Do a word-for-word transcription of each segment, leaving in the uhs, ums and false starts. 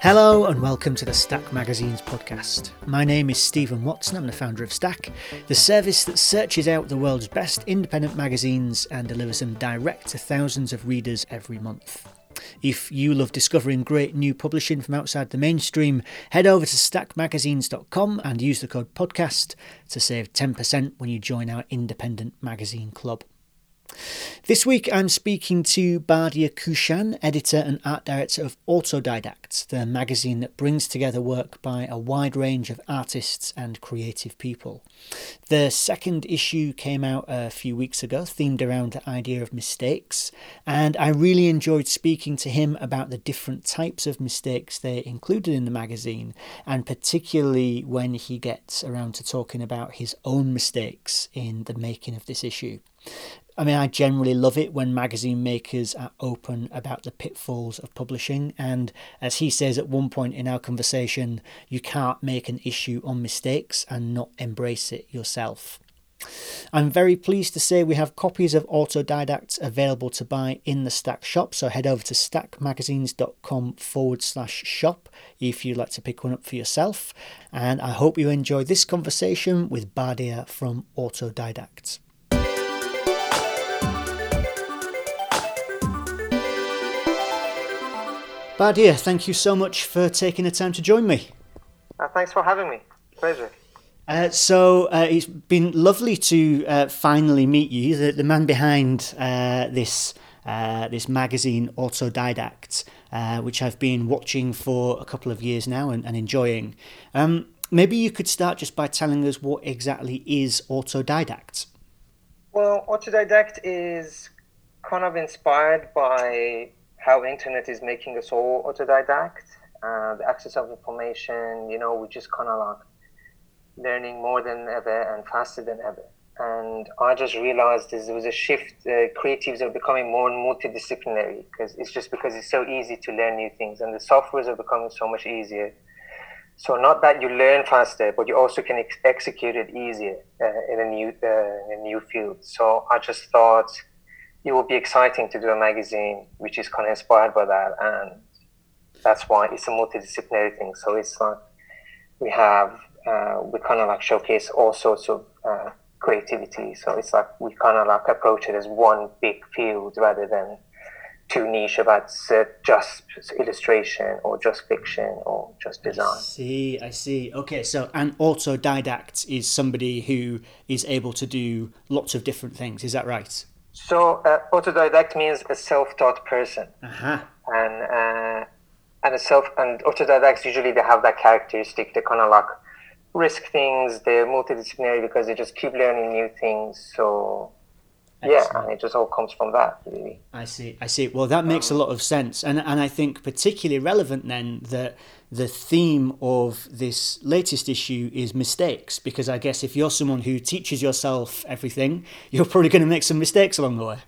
Hello and welcome to the Stack Magazines podcast. My name is Stephen Watson. I'm the founder of Stack, the service that searches out the world's best independent magazines and delivers them direct to thousands of readers every month. If you love discovering great new publishing from outside the mainstream, head over to stack magazines dot com and use the code podcast to save ten percent when you join our independent magazine club. This week I'm speaking to Bardia Kushan, editor and art director of Autodidact, the magazine that brings together work by a wide range of artists and creative people. The second issue came out a few weeks ago, themed around the idea of mistakes, and I really enjoyed speaking to him about the different types of mistakes they included in the magazine, and particularly when he gets around to talking about his own mistakes in the making of this issue. I mean, I generally love it when magazine makers are open about the pitfalls of publishing, and as he says at one point in our conversation, you can't make an issue on mistakes and not embrace it yourself. I'm very pleased to say we have copies of Autodidact available to buy in the Stack shop, so head over to stack magazines dot com forward slash shop if you'd like to pick one up for yourself, and I hope you enjoy this conversation with Bardia from Autodidact. Bardia, thank you so much for taking the time to join me. Uh, thanks for having me. Pleasure. Uh, so uh, it's been lovely to uh, finally meet you, the, the man behind uh, this uh, this magazine, Autodidact, uh, which I've been watching for a couple of years now and, and enjoying. Um, maybe you could start just by telling us what exactly is Autodidact. Well, Autodidact is kind of inspired by how internet is making us all autodidact, uh, the access of information. You know, we're just kind of like learning more than ever and faster than ever. And I just realized there was a shift. Uh, creatives are becoming more multidisciplinary because it's just because it's so easy to learn new things, and the softwares are becoming so much easier. So not that you learn faster, but you also can ex- execute it easier uh, in a new uh, in a new field. So I just thought it will be exciting to do a magazine which is kind of inspired by that, and that's why it's a multidisciplinary thing. So it's like we have uh, we kind of like showcase all sorts of uh, creativity. So it's like we kind of like approach it as one big field rather than too niche about uh, just illustration or just fiction or just design. I see, I see. Okay, so an autodidact is somebody who is able to do lots of different things. Is that right? So uh, autodidact means a self-taught person, uh-huh. and uh, and a self and autodidacts usually they have that characteristic. They kind of like risk things. They're multidisciplinary because they just keep learning new things. So excellent. Yeah, and it just all comes from that, really. I see, I see. Well, that makes um, a lot of sense, and and I think particularly relevant then that the theme of this latest issue is mistakes, because I guess if you're someone who teaches yourself everything, you're probably going to make some mistakes along the way.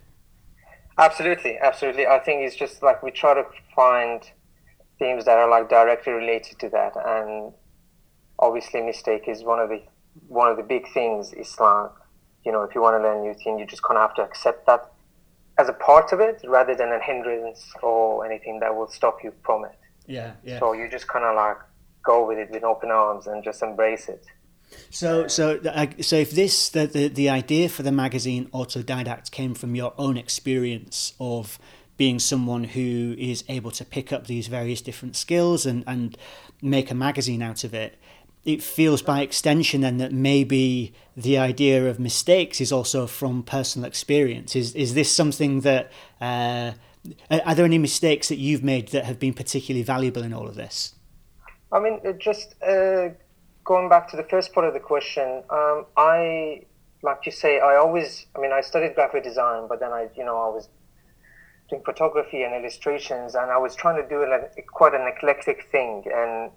Absolutely, absolutely. I think it's just like we try to find themes that are like directly related to that, and obviously mistake is one of the one of the big things. It's like, you know, if you want to learn a new thing, you just kind of have to accept that as a part of it rather than a hindrance or anything that will stop you from it. Yeah, yeah. So you just kind of like go with it with open arms and just embrace it. So, so, so if this the the, the idea for the magazine Autodidact came from your own experience of being someone who is able to pick up these various different skills and, and make a magazine out of it, it feels by extension then that maybe the idea of mistakes is also from personal experience. Is is this something that, uh, are there any mistakes that you've made that have been particularly valuable in all of this? I mean, just uh, going back to the first part of the question, um, I, like you say, I always, I mean, I studied graphic design, but then I, you know, I was doing photography and illustrations, and I was trying to do like quite an eclectic thing, and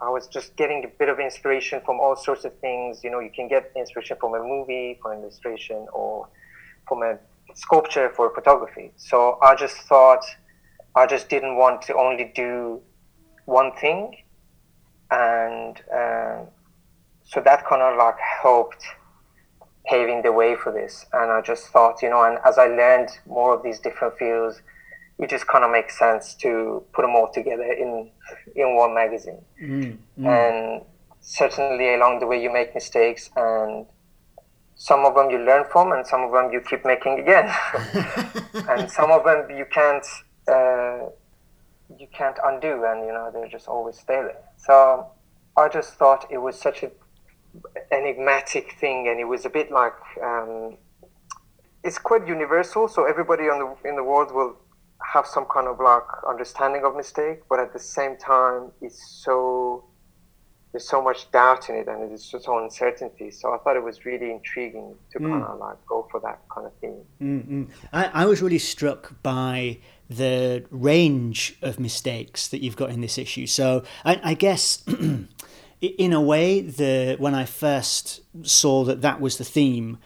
I was just getting a bit of inspiration from all sorts of things. You know, you can get inspiration from a movie, from an illustration, or from a sculpture for photography. So I just thought I just didn't want to only do one thing. And uh, so that kind of like helped paving the way for this. And I just thought, you know, and as I learned more of these different fields, it just kind of makes sense to put them all together in in one magazine. Mm, mm. And certainly along the way you make mistakes, and some of them you learn from, and some of them you keep making again. And some of them you can't uh, you can't undo, and you know, they just always stay there. So I just thought it was such a enigmatic thing, and it was a bit like um, it's quite universal, so everybody on the in the world will have some kind of like understanding of mistake, but at the same time it's so there's so much doubt in it, and it's just so uncertainty. So I thought it was really intriguing to mm. kind of like go for that kind of thing. Mm-hmm. I, I was really struck by the range of mistakes that you've got in this issue. So I, I guess in a way, the when I first saw that that was the theme,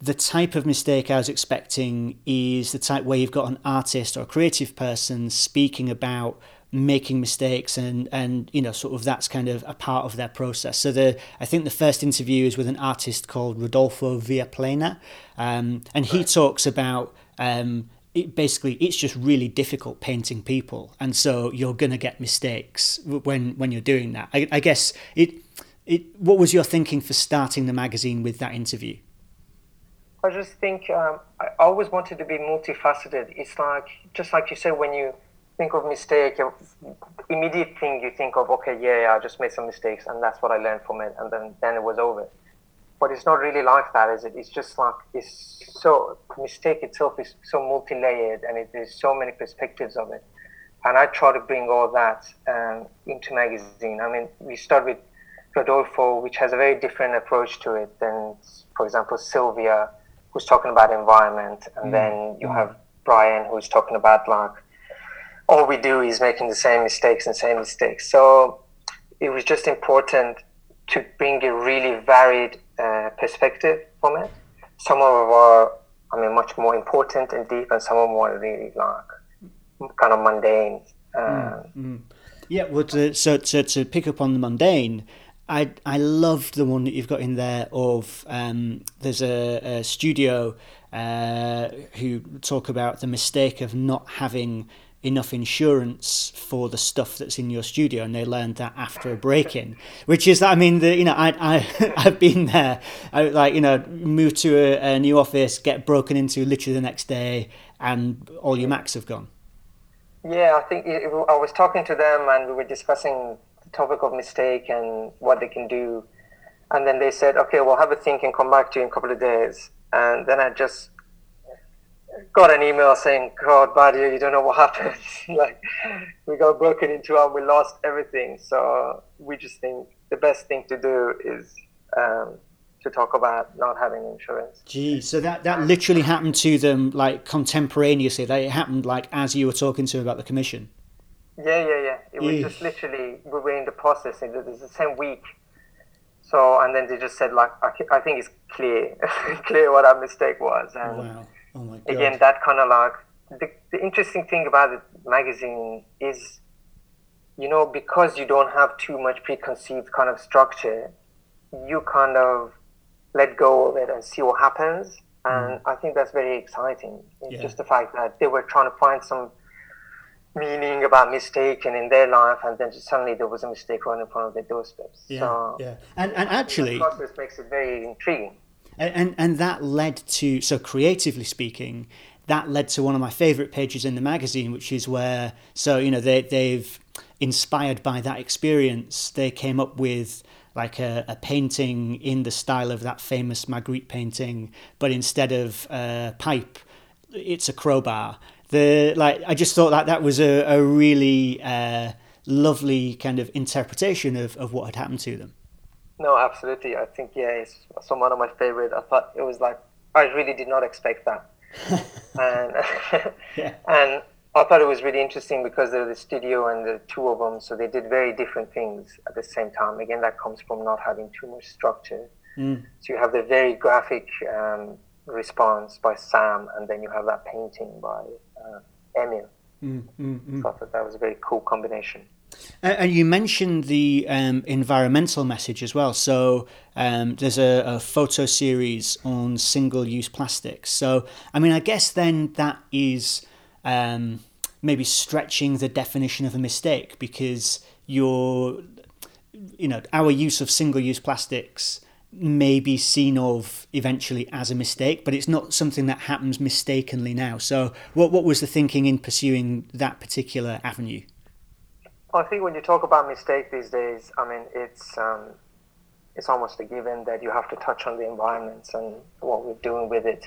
the type of mistake I was expecting is the type where you've got an artist or a creative person speaking about making mistakes, and, and you know, sort of that's kind of a part of their process. So the I think the first interview is with an artist called Rodolfo Viaplena, um, and he right. talks about um, it basically it's just really difficult painting people, and so you're going to get mistakes when, when you're doing that. I, I guess, it it. what was your thinking for starting the magazine with that interview? I just think um, I always wanted to be multifaceted. It's like, just like you said, when you think of mistake, your immediate thing you think of, okay, yeah, yeah, I just made some mistakes, and that's what I learned from it, and then, then it was over. But it's not really like that, is it? It's just like, it's so, mistake itself is so multi-layered, and it, there's so many perspectives of it. And I try to bring all that um, into magazine. I mean, we start with Rodolfo, which has a very different approach to it than, for example, Sylvia, who's talking about environment, and mm. then you have Brian, who's talking about like all we do is making the same mistakes and same mistakes. So it was just important to bring a really varied uh, perspective from it. Some of them are, I mean, much more important and deep, and some of them are really like kind of mundane. Um, mm. Mm. Yeah, well, to, so to, to pick up on the mundane, I I loved the one that you've got in there of um, there's a, a studio uh, who talk about the mistake of not having enough insurance for the stuff that's in your studio, and they learned that after a break-in, which is that I mean the you know I I I've been there. I like you know moved to a, a new office, get broken into literally the next day, and all your Macs have gone. Yeah, I think it, I was talking to them and we were discussing topic of mistake and what they can do, and then they said, okay, we'll have a think and come back to you in a couple of days. And then I just got an email saying, God, Bardia, you don't know what happened. Like, we got broken into and we lost everything. So we just think the best thing to do is um to talk about not having insurance. Gee, so that that literally happened to them like contemporaneously. That it happened like as you were talking to about the commission. Yeah, yeah, yeah. It was Eesh. just literally, we were in the process. It was the same week. So, and then they just said, like, I, I think it's clear, clear what our mistake was. And wow. Oh my God. Again, that kind of like, the, the interesting thing about the magazine is, you know, because you don't have too much preconceived kind of structure, you kind of let go of it and see what happens. And mm. I think that's very exciting. It's yeah. just the fact that they were trying to find some meaning about mistake and in their life, and then just suddenly there was a mistake right in front of their doorsteps. Yeah, so, yeah. And, and actually, the process makes it very intriguing. And, and and that led to, so creatively speaking, that led to one of my favourite pages in the magazine, which is where, so, you know, they, they've inspired by that experience, they came up with like a, a painting in the style of that famous Magritte painting, but instead of a pipe, it's a crowbar. The like, I just thought that that was a, a really uh, lovely kind of interpretation of, of what had happened to them. No, absolutely. I think, yeah, it's some one of my favorite. I thought it was like, I really did not expect that. and yeah. and I thought it was really interesting because they're the studio and the two of them, so they did very different things at the same time. Again, that comes from not having too much structure. Mm. So you have the very graphic um, response by Sam, and then you have that painting by Uh, Emil. Mm, mm, mm. So I thought that was a very cool combination. And, and you mentioned the um, environmental message as well. So um, there's a, a photo series on single-use plastics. So, I mean, I guess then that is um, maybe stretching the definition of a mistake, because your, you know, our use of single-use plastics may be seen of eventually as a mistake, but it's not something that happens mistakenly now. So what what was the thinking in pursuing that particular avenue? Well, I think when you talk about mistake these days, I mean, it's um, it's almost a given that you have to touch on the environments and what we're doing with it.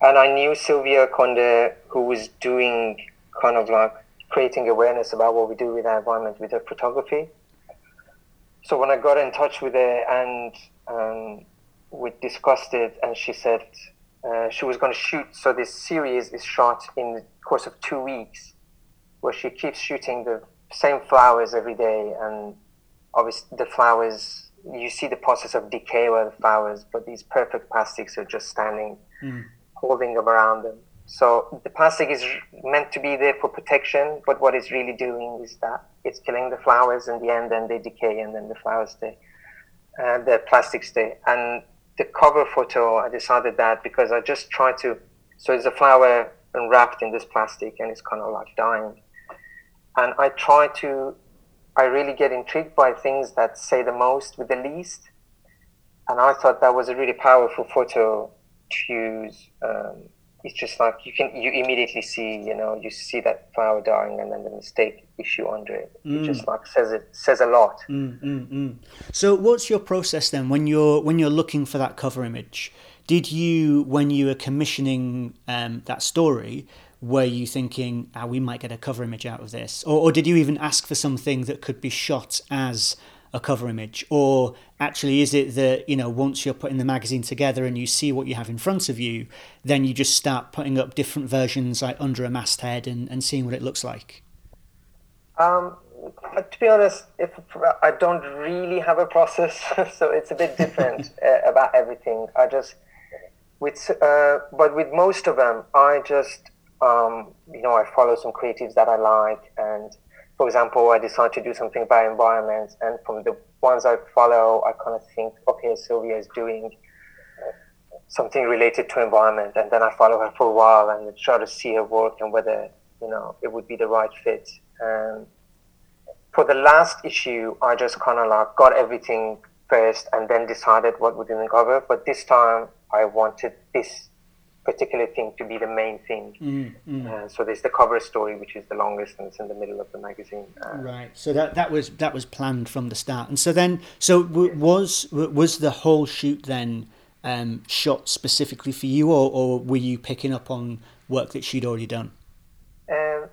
And I knew Sylvia Conde, who was doing kind of like creating awareness about what we do with our environment with her photography. So when I got in touch with her and um, we discussed it, and she said uh, she was going to shoot. So this series is shot in the course of two weeks where she keeps shooting the same flowers every day. And obviously the flowers, you see the process of decay with the flowers, but these perfect plastics are just standing, mm. holding them around them. So the plastic is meant to be there for protection, but what it's really doing is that it's killing the flowers in the end, and they decay, and then the flowers stay, uh, the plastics stay. And the cover photo, I decided that because I just tried to, so it's a flower wrapped in this plastic and it's kind of like dying. And I try to, I really get intrigued by things that say the most with the least. And I thought that was a really powerful photo to use. Um, It's just like you can, you immediately see, you know, you see that flower dying and then the mistake issue under it. It mm. just like says it says a lot. Mm, mm, mm. So what's your process then when you're when you're looking for that cover image? Did you, when you were commissioning um, that story, were you thinking, ah, we might get a cover image out of this? Or, or did you even ask for something that could be shot as a cover image? Or actually, is it that, you know, once you're putting the magazine together and you see what you have in front of you, then you just start putting up different versions like under a masthead and, and seeing what it looks like? Um, to be honest, if I don't really have a process, so it's a bit different uh, about everything. I just, with uh, but with most of them, I just, um, you know, I follow some creatives that I like, and for example, I decide to do something about environment, and from the ones I follow, I kind of think, okay, Sylvia is doing something related to environment, and then I follow her for a while and try to see her work and whether, you know, it would be the right fit. Um, for the last issue, I just kind of like got everything first and then decided what would be the cover, but this time I wanted this particular thing to be the main thing. Mm, mm. Uh, so there's the cover story, which is the longest, and it's in the middle of the magazine. Uh, right. So that, that was that was planned from the start. And so then, so w- was was the whole shoot then um, shot specifically for you, or, or were you picking up on work that she'd already done? Um,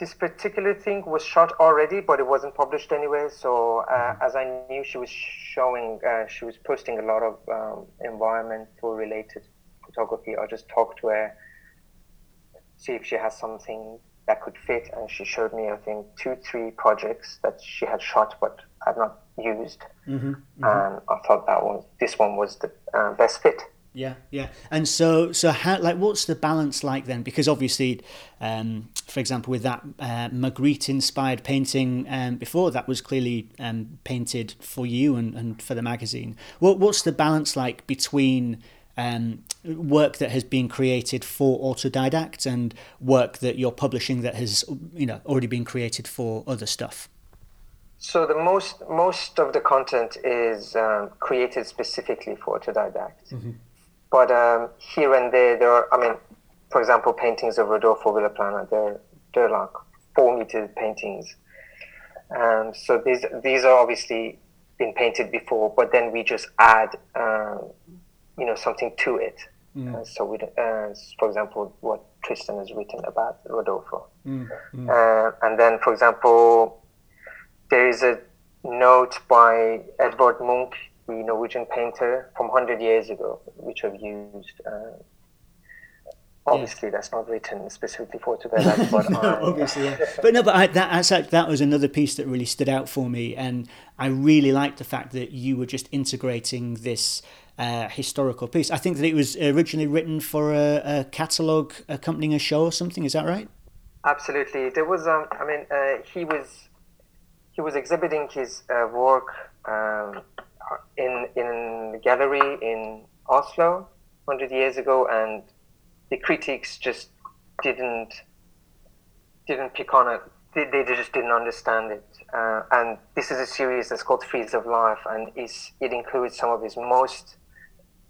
this particular thing was shot already, but it wasn't published anywhere. So uh, as I knew, she was showing, uh, she was posting a lot of um, environmental related photography. I just talked to her, see if she has something that could fit, and she showed me, I think, two, three projects that she had shot but had not used, mm-hmm, mm-hmm. and I thought that was this one was the uh, best fit. Yeah, yeah. And so, so how, like, what's the balance like then? Because obviously, um, for example, with that uh, Magritte-inspired painting um, before, that was clearly um, painted for you and, and for the magazine. What what's the balance like between Um, work that has been created for Autodidact and work that you're publishing that has, you know, already been created for other stuff? So the most most of the content is um, created specifically for Autodidact, mm-hmm. but um, here and there there are, I mean, for example, paintings of Rodolfo Viaplena. They're they're like four meter paintings, um, so these these are obviously been painted before, but then we just add. Um, you know, something to it. Mm. Uh, so, we, uh, for example, what Tristan has written about Rodolfo. Mm. Mm. Uh, and then, for example, there is a note by Edward Munch, the Norwegian painter, from one hundred years ago, which I've used. Uh, obviously, yeah. That's not written specifically for today. But no, I, obviously, yeah. But no, but I, that, like, that was another piece that really stood out for me. And I really liked the fact that you were just integrating this Uh, historical piece. I think that it was originally written for a, a catalogue accompanying a show or something. Is that right? Absolutely. There was, um, I mean, uh, he was he was exhibiting his uh, work um, in in a gallery in Oslo one hundred years ago, and the critics just didn't didn't pick on it. They, they just didn't understand it. Uh, and this is a series that's called Frieze of Life, and it's, it includes some of his most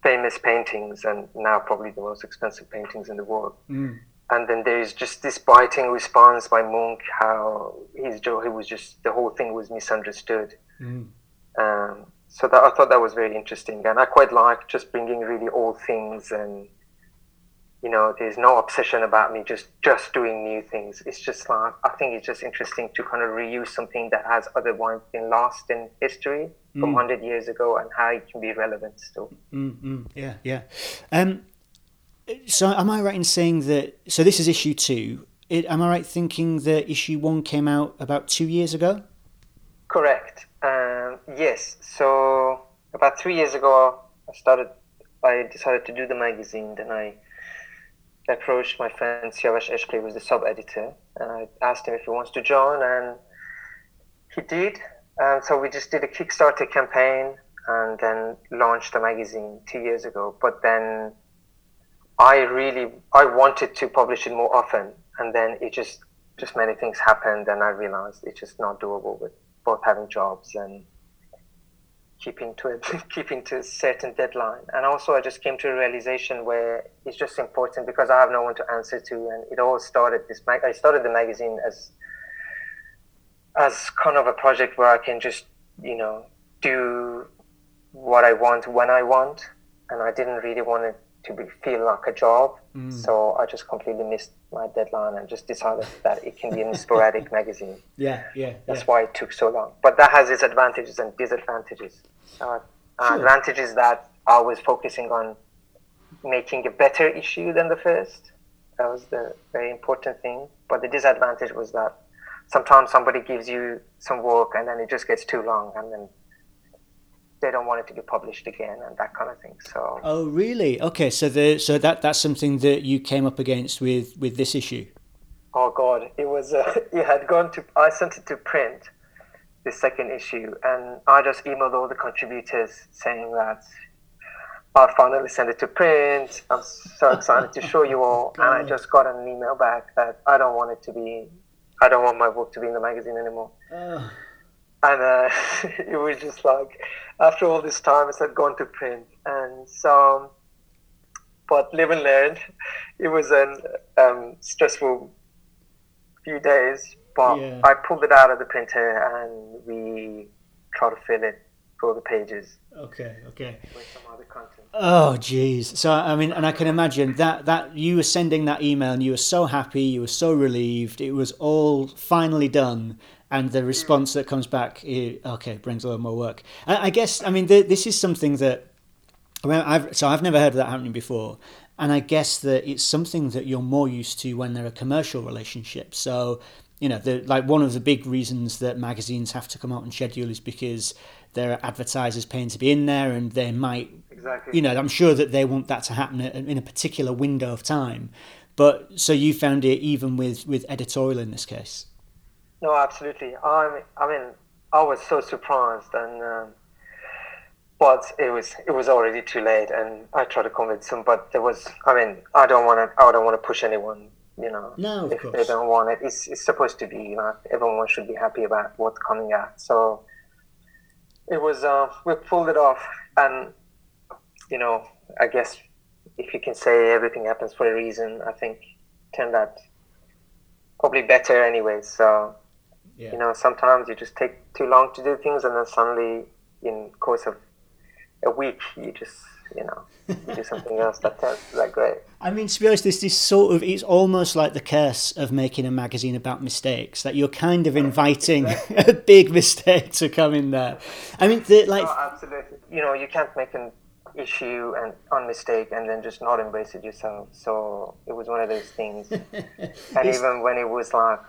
famous paintings and now probably the most expensive paintings in the world. Mm. And then there's just this biting response by Munch, how his joke, he was just, the whole thing was misunderstood. Mm. Um, so that, I thought that was very interesting. And I quite like just bringing really old things, and, you know, there's no obsession about me just, just doing new things. It's just like, I think it's just interesting to kind of reuse something that has otherwise been lost in history mm. from one hundred years ago, and how it can be relevant still. Mm-hmm. Yeah, yeah. Um, so am I right in saying that, so this is issue two, it, am I right thinking that issue one came out about two years ago? Correct. Um, yes. So about three years ago, I started, I decided to do the magazine, then I approached my friend Siavash Eshkli, who was the sub-editor, and I asked him if he wants to join, and he did. And so we just did a Kickstarter campaign and then launched the magazine two years ago. But then I really, I wanted to publish it more often, and then it just, just many things happened, and I realized it's just not doable with both having jobs and keeping to it, keeping to a certain deadline. And also I just came to a realization where it's just important, because I have no one to answer to, and it all started, this mag- I started the magazine as as kind of a project where I can just, you know, do what I want when I want, and I didn't really want it to be, feel like a job. Mm. So I just completely missed my deadline and just decided that it can be a sporadic magazine. Yeah, yeah. That's yeah. why it took so long. But that has its advantages and disadvantages. Uh, sure. Advantage is that I was focusing on making a better issue than the first. That was the very important thing. But the disadvantage was that sometimes somebody gives you some work and then it just gets too long, and then they don't want it to be published again, and that kind of thing. So. Oh, really? Okay, so the so that that's something that you came up against with, with this issue. Oh God, it was. Uh, it had gone to. I sent it to print, the second issue, and I just emailed all the contributors saying that I finally sent it to print. I'm so excited to show you all, God. And I just got an email back that I don't want it to be. I don't want my book to be in the magazine anymore. Oh. And uh, it was just like, after all this time, it's had gone to print. And so, but live and learn. It was a um, stressful few days, but yeah. I pulled it out of the printer and we tried to fill it for the pages. Okay, okay. With some other content. Oh, geez. So, I mean, and I can imagine that, that you were sending that email and you were so happy, you were so relieved. It was all finally done. And the response that comes back, okay, brings a lot more work. I guess, I mean, this is something that, I mean, I've, so I've never heard of that happening before. And I guess that it's something that you're more used to when there are commercial relationships. So, you know, the, like one of the big reasons that magazines have to come out and schedule is because there are advertisers paying to be in there, and they might, exactly. you know, I'm sure that they want that to happen in a particular window of time. But so you found it even with, with editorial in this case. No, absolutely. I, I mean, I was so surprised, and um, but it was it was already too late, and I tried to convince them, but there was. I mean, I don't want to. I don't want to push anyone. You know, no, if course. They don't want it, it's it's supposed to be. You know, everyone should be happy about what's coming out. So it was. Uh, we pulled it off, and you know, I guess if you can say everything happens for a reason, I think turned out probably better anyway. So. Yeah. You know, sometimes you just take too long to do things, and then suddenly, in course of a week, you just, you know, you do something else that sounds like great. I mean, to be honest, this is sort of, it's almost like the curse of making a magazine about mistakes, that you're kind of inviting a big mistake to come in there. I mean, the, like... Oh, absolutely. You know, you can't make an issue and on mistake and then just not embrace it yourself. So it was one of those things. And it's... even when it was like,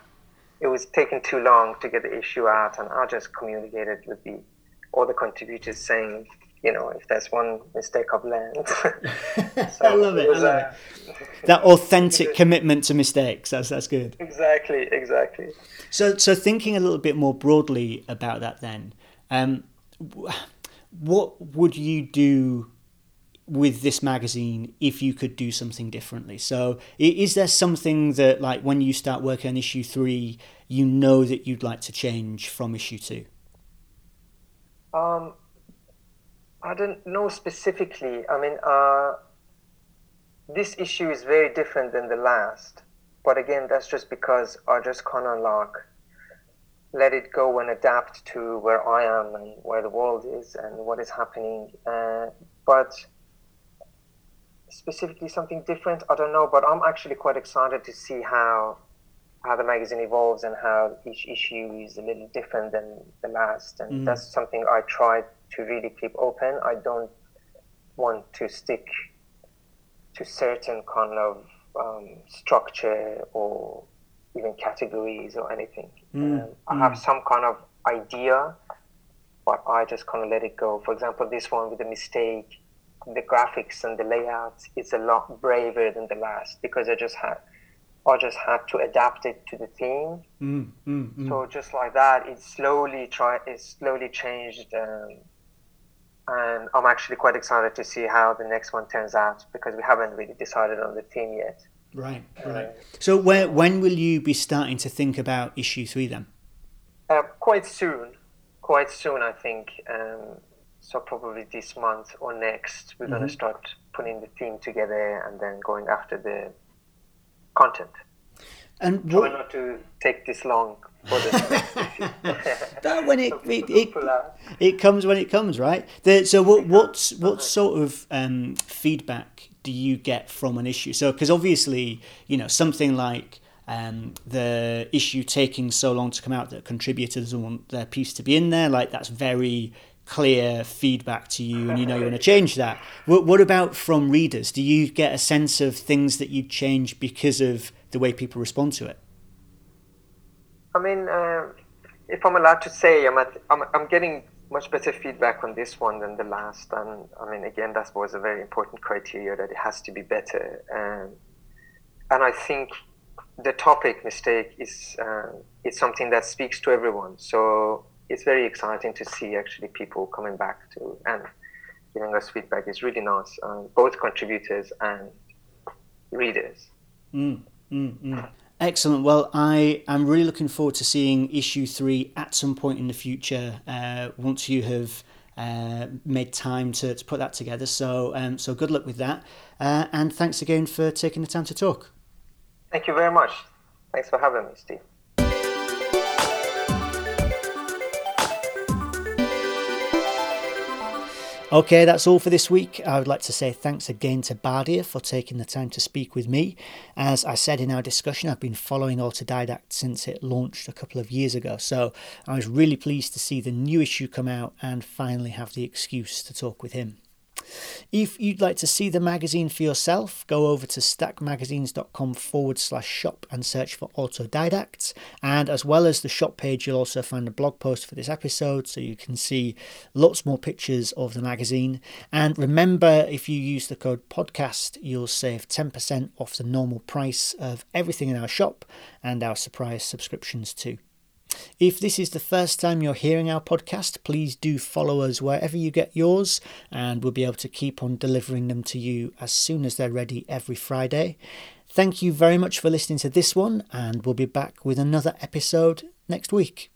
it was taking too long to get the issue out, and I just communicated with the all the contributors saying, you know, if there's one mistake I've learned. So I love it. it, was, I love uh, it. That authentic commitment to mistakes. That's that's good. Exactly, exactly. So so thinking a little bit more broadly about that then, um, what would you do with this magazine if you could do something differently? So is there something that, like, when you start working on issue three, you know that you'd like to change from issue two? Um, I don't know specifically. I mean, uh, this issue is very different than the last. But again, that's just because I just can't unlock, let it go and adapt to where I am and where the world is and what is happening. Uh, but specifically something different, I don't know, but I'm actually quite excited to see how how the magazine evolves and how each issue is a little different than the last. And mm. that's something I try to really keep open. I don't want to stick to certain kind of um, structure or even categories or anything. Mm, um, I mm. have some kind of idea, but I just kind of let it go. For example, this one with the mistake, the graphics and the layouts, it's a lot braver than the last because I just had, I just had to adapt it to the theme. Mm, mm, mm. So just like that, it slowly try, it slowly changed, um, and I'm actually quite excited to see how the next one turns out because we haven't really decided on the theme yet. Right, right. So where, when will you be starting to think about issue three then? Uh, quite soon, quite soon I think. Um, so probably this month or next, we're mm-hmm. going to start putting the theme together and then going after the content. And what... try not to take this long. For the... that when it it, it, it comes when it comes, right? The, so what what's what sort of um, feedback do you get from an issue? So, because obviously, you know, something like um, the issue taking so long to come out that contributors want their piece to be in there, like that's very clear feedback to you, and you know you want to change that. What, what about from readers? Do you get a sense of things that you change because of the way people respond to it? I mean, uh, if I'm allowed to say, I'm, at, I'm I'm getting much better feedback on this one than the last. And I mean, again, that was a very important criteria that it has to be better. Um, and I think the topic mistake is uh, it's something that speaks to everyone. So it's very exciting to see actually people coming back to and giving us feedback. It's really nice, um, both contributors and readers. Mm, mm, mm. Excellent. Well, I am really looking forward to seeing issue three at some point in the future, uh, once you have uh, made time to, to put that together. So um, so good luck with that. Uh, and thanks again for taking the time to talk. Thank you very much. Thanks for having me, Steve. Okay, that's all for this week. I would like to say thanks again to Bardia for taking the time to speak with me. As I said in our discussion, I've been following Autodidact since it launched a couple of years ago, so I was really pleased to see the new issue come out and finally have the excuse to talk with him. If you'd like to see the magazine for yourself, go over to stackmagazines.com forward slash shop and search for Autodidact. And as well as the shop page, you'll also find a blog post for this episode, so you can see lots more pictures of the magazine. And remember, if you use the code podcast, you'll save ten percent off the normal price of everything in our shop and our surprise subscriptions too. If this is the first time you're hearing our podcast, please do follow us wherever you get yours, and we'll be able to keep on delivering them to you as soon as they're ready every Friday. Thank you very much for listening to this one, and we'll be back with another episode next week.